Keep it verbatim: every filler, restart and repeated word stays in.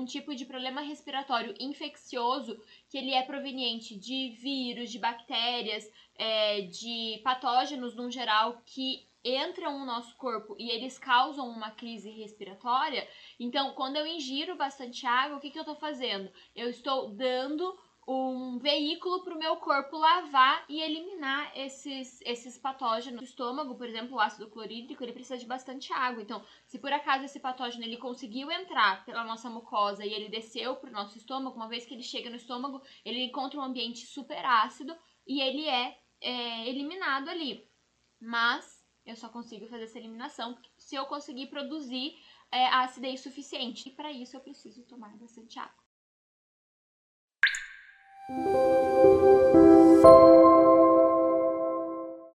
um tipo de problema respiratório infeccioso que ele é proveniente de vírus, de bactérias, é, de patógenos no geral que entram no nosso corpo e eles causam uma crise respiratória. Então, quando eu ingiro bastante água, o que, que eu estou fazendo? Eu estou dando um veículo para o meu corpo lavar e eliminar esses, esses patógenos. O estômago, por exemplo, o ácido clorídrico, ele precisa de bastante água. Então, se por acaso esse patógeno ele conseguiu entrar pela nossa mucosa e ele desceu para o nosso estômago, uma vez que ele chega no estômago, ele encontra um ambiente super ácido e ele é, é eliminado ali. Mas eu só consigo fazer essa eliminação se eu conseguir produzir é, a acidez suficiente. E para isso eu preciso tomar bastante água. Thank you.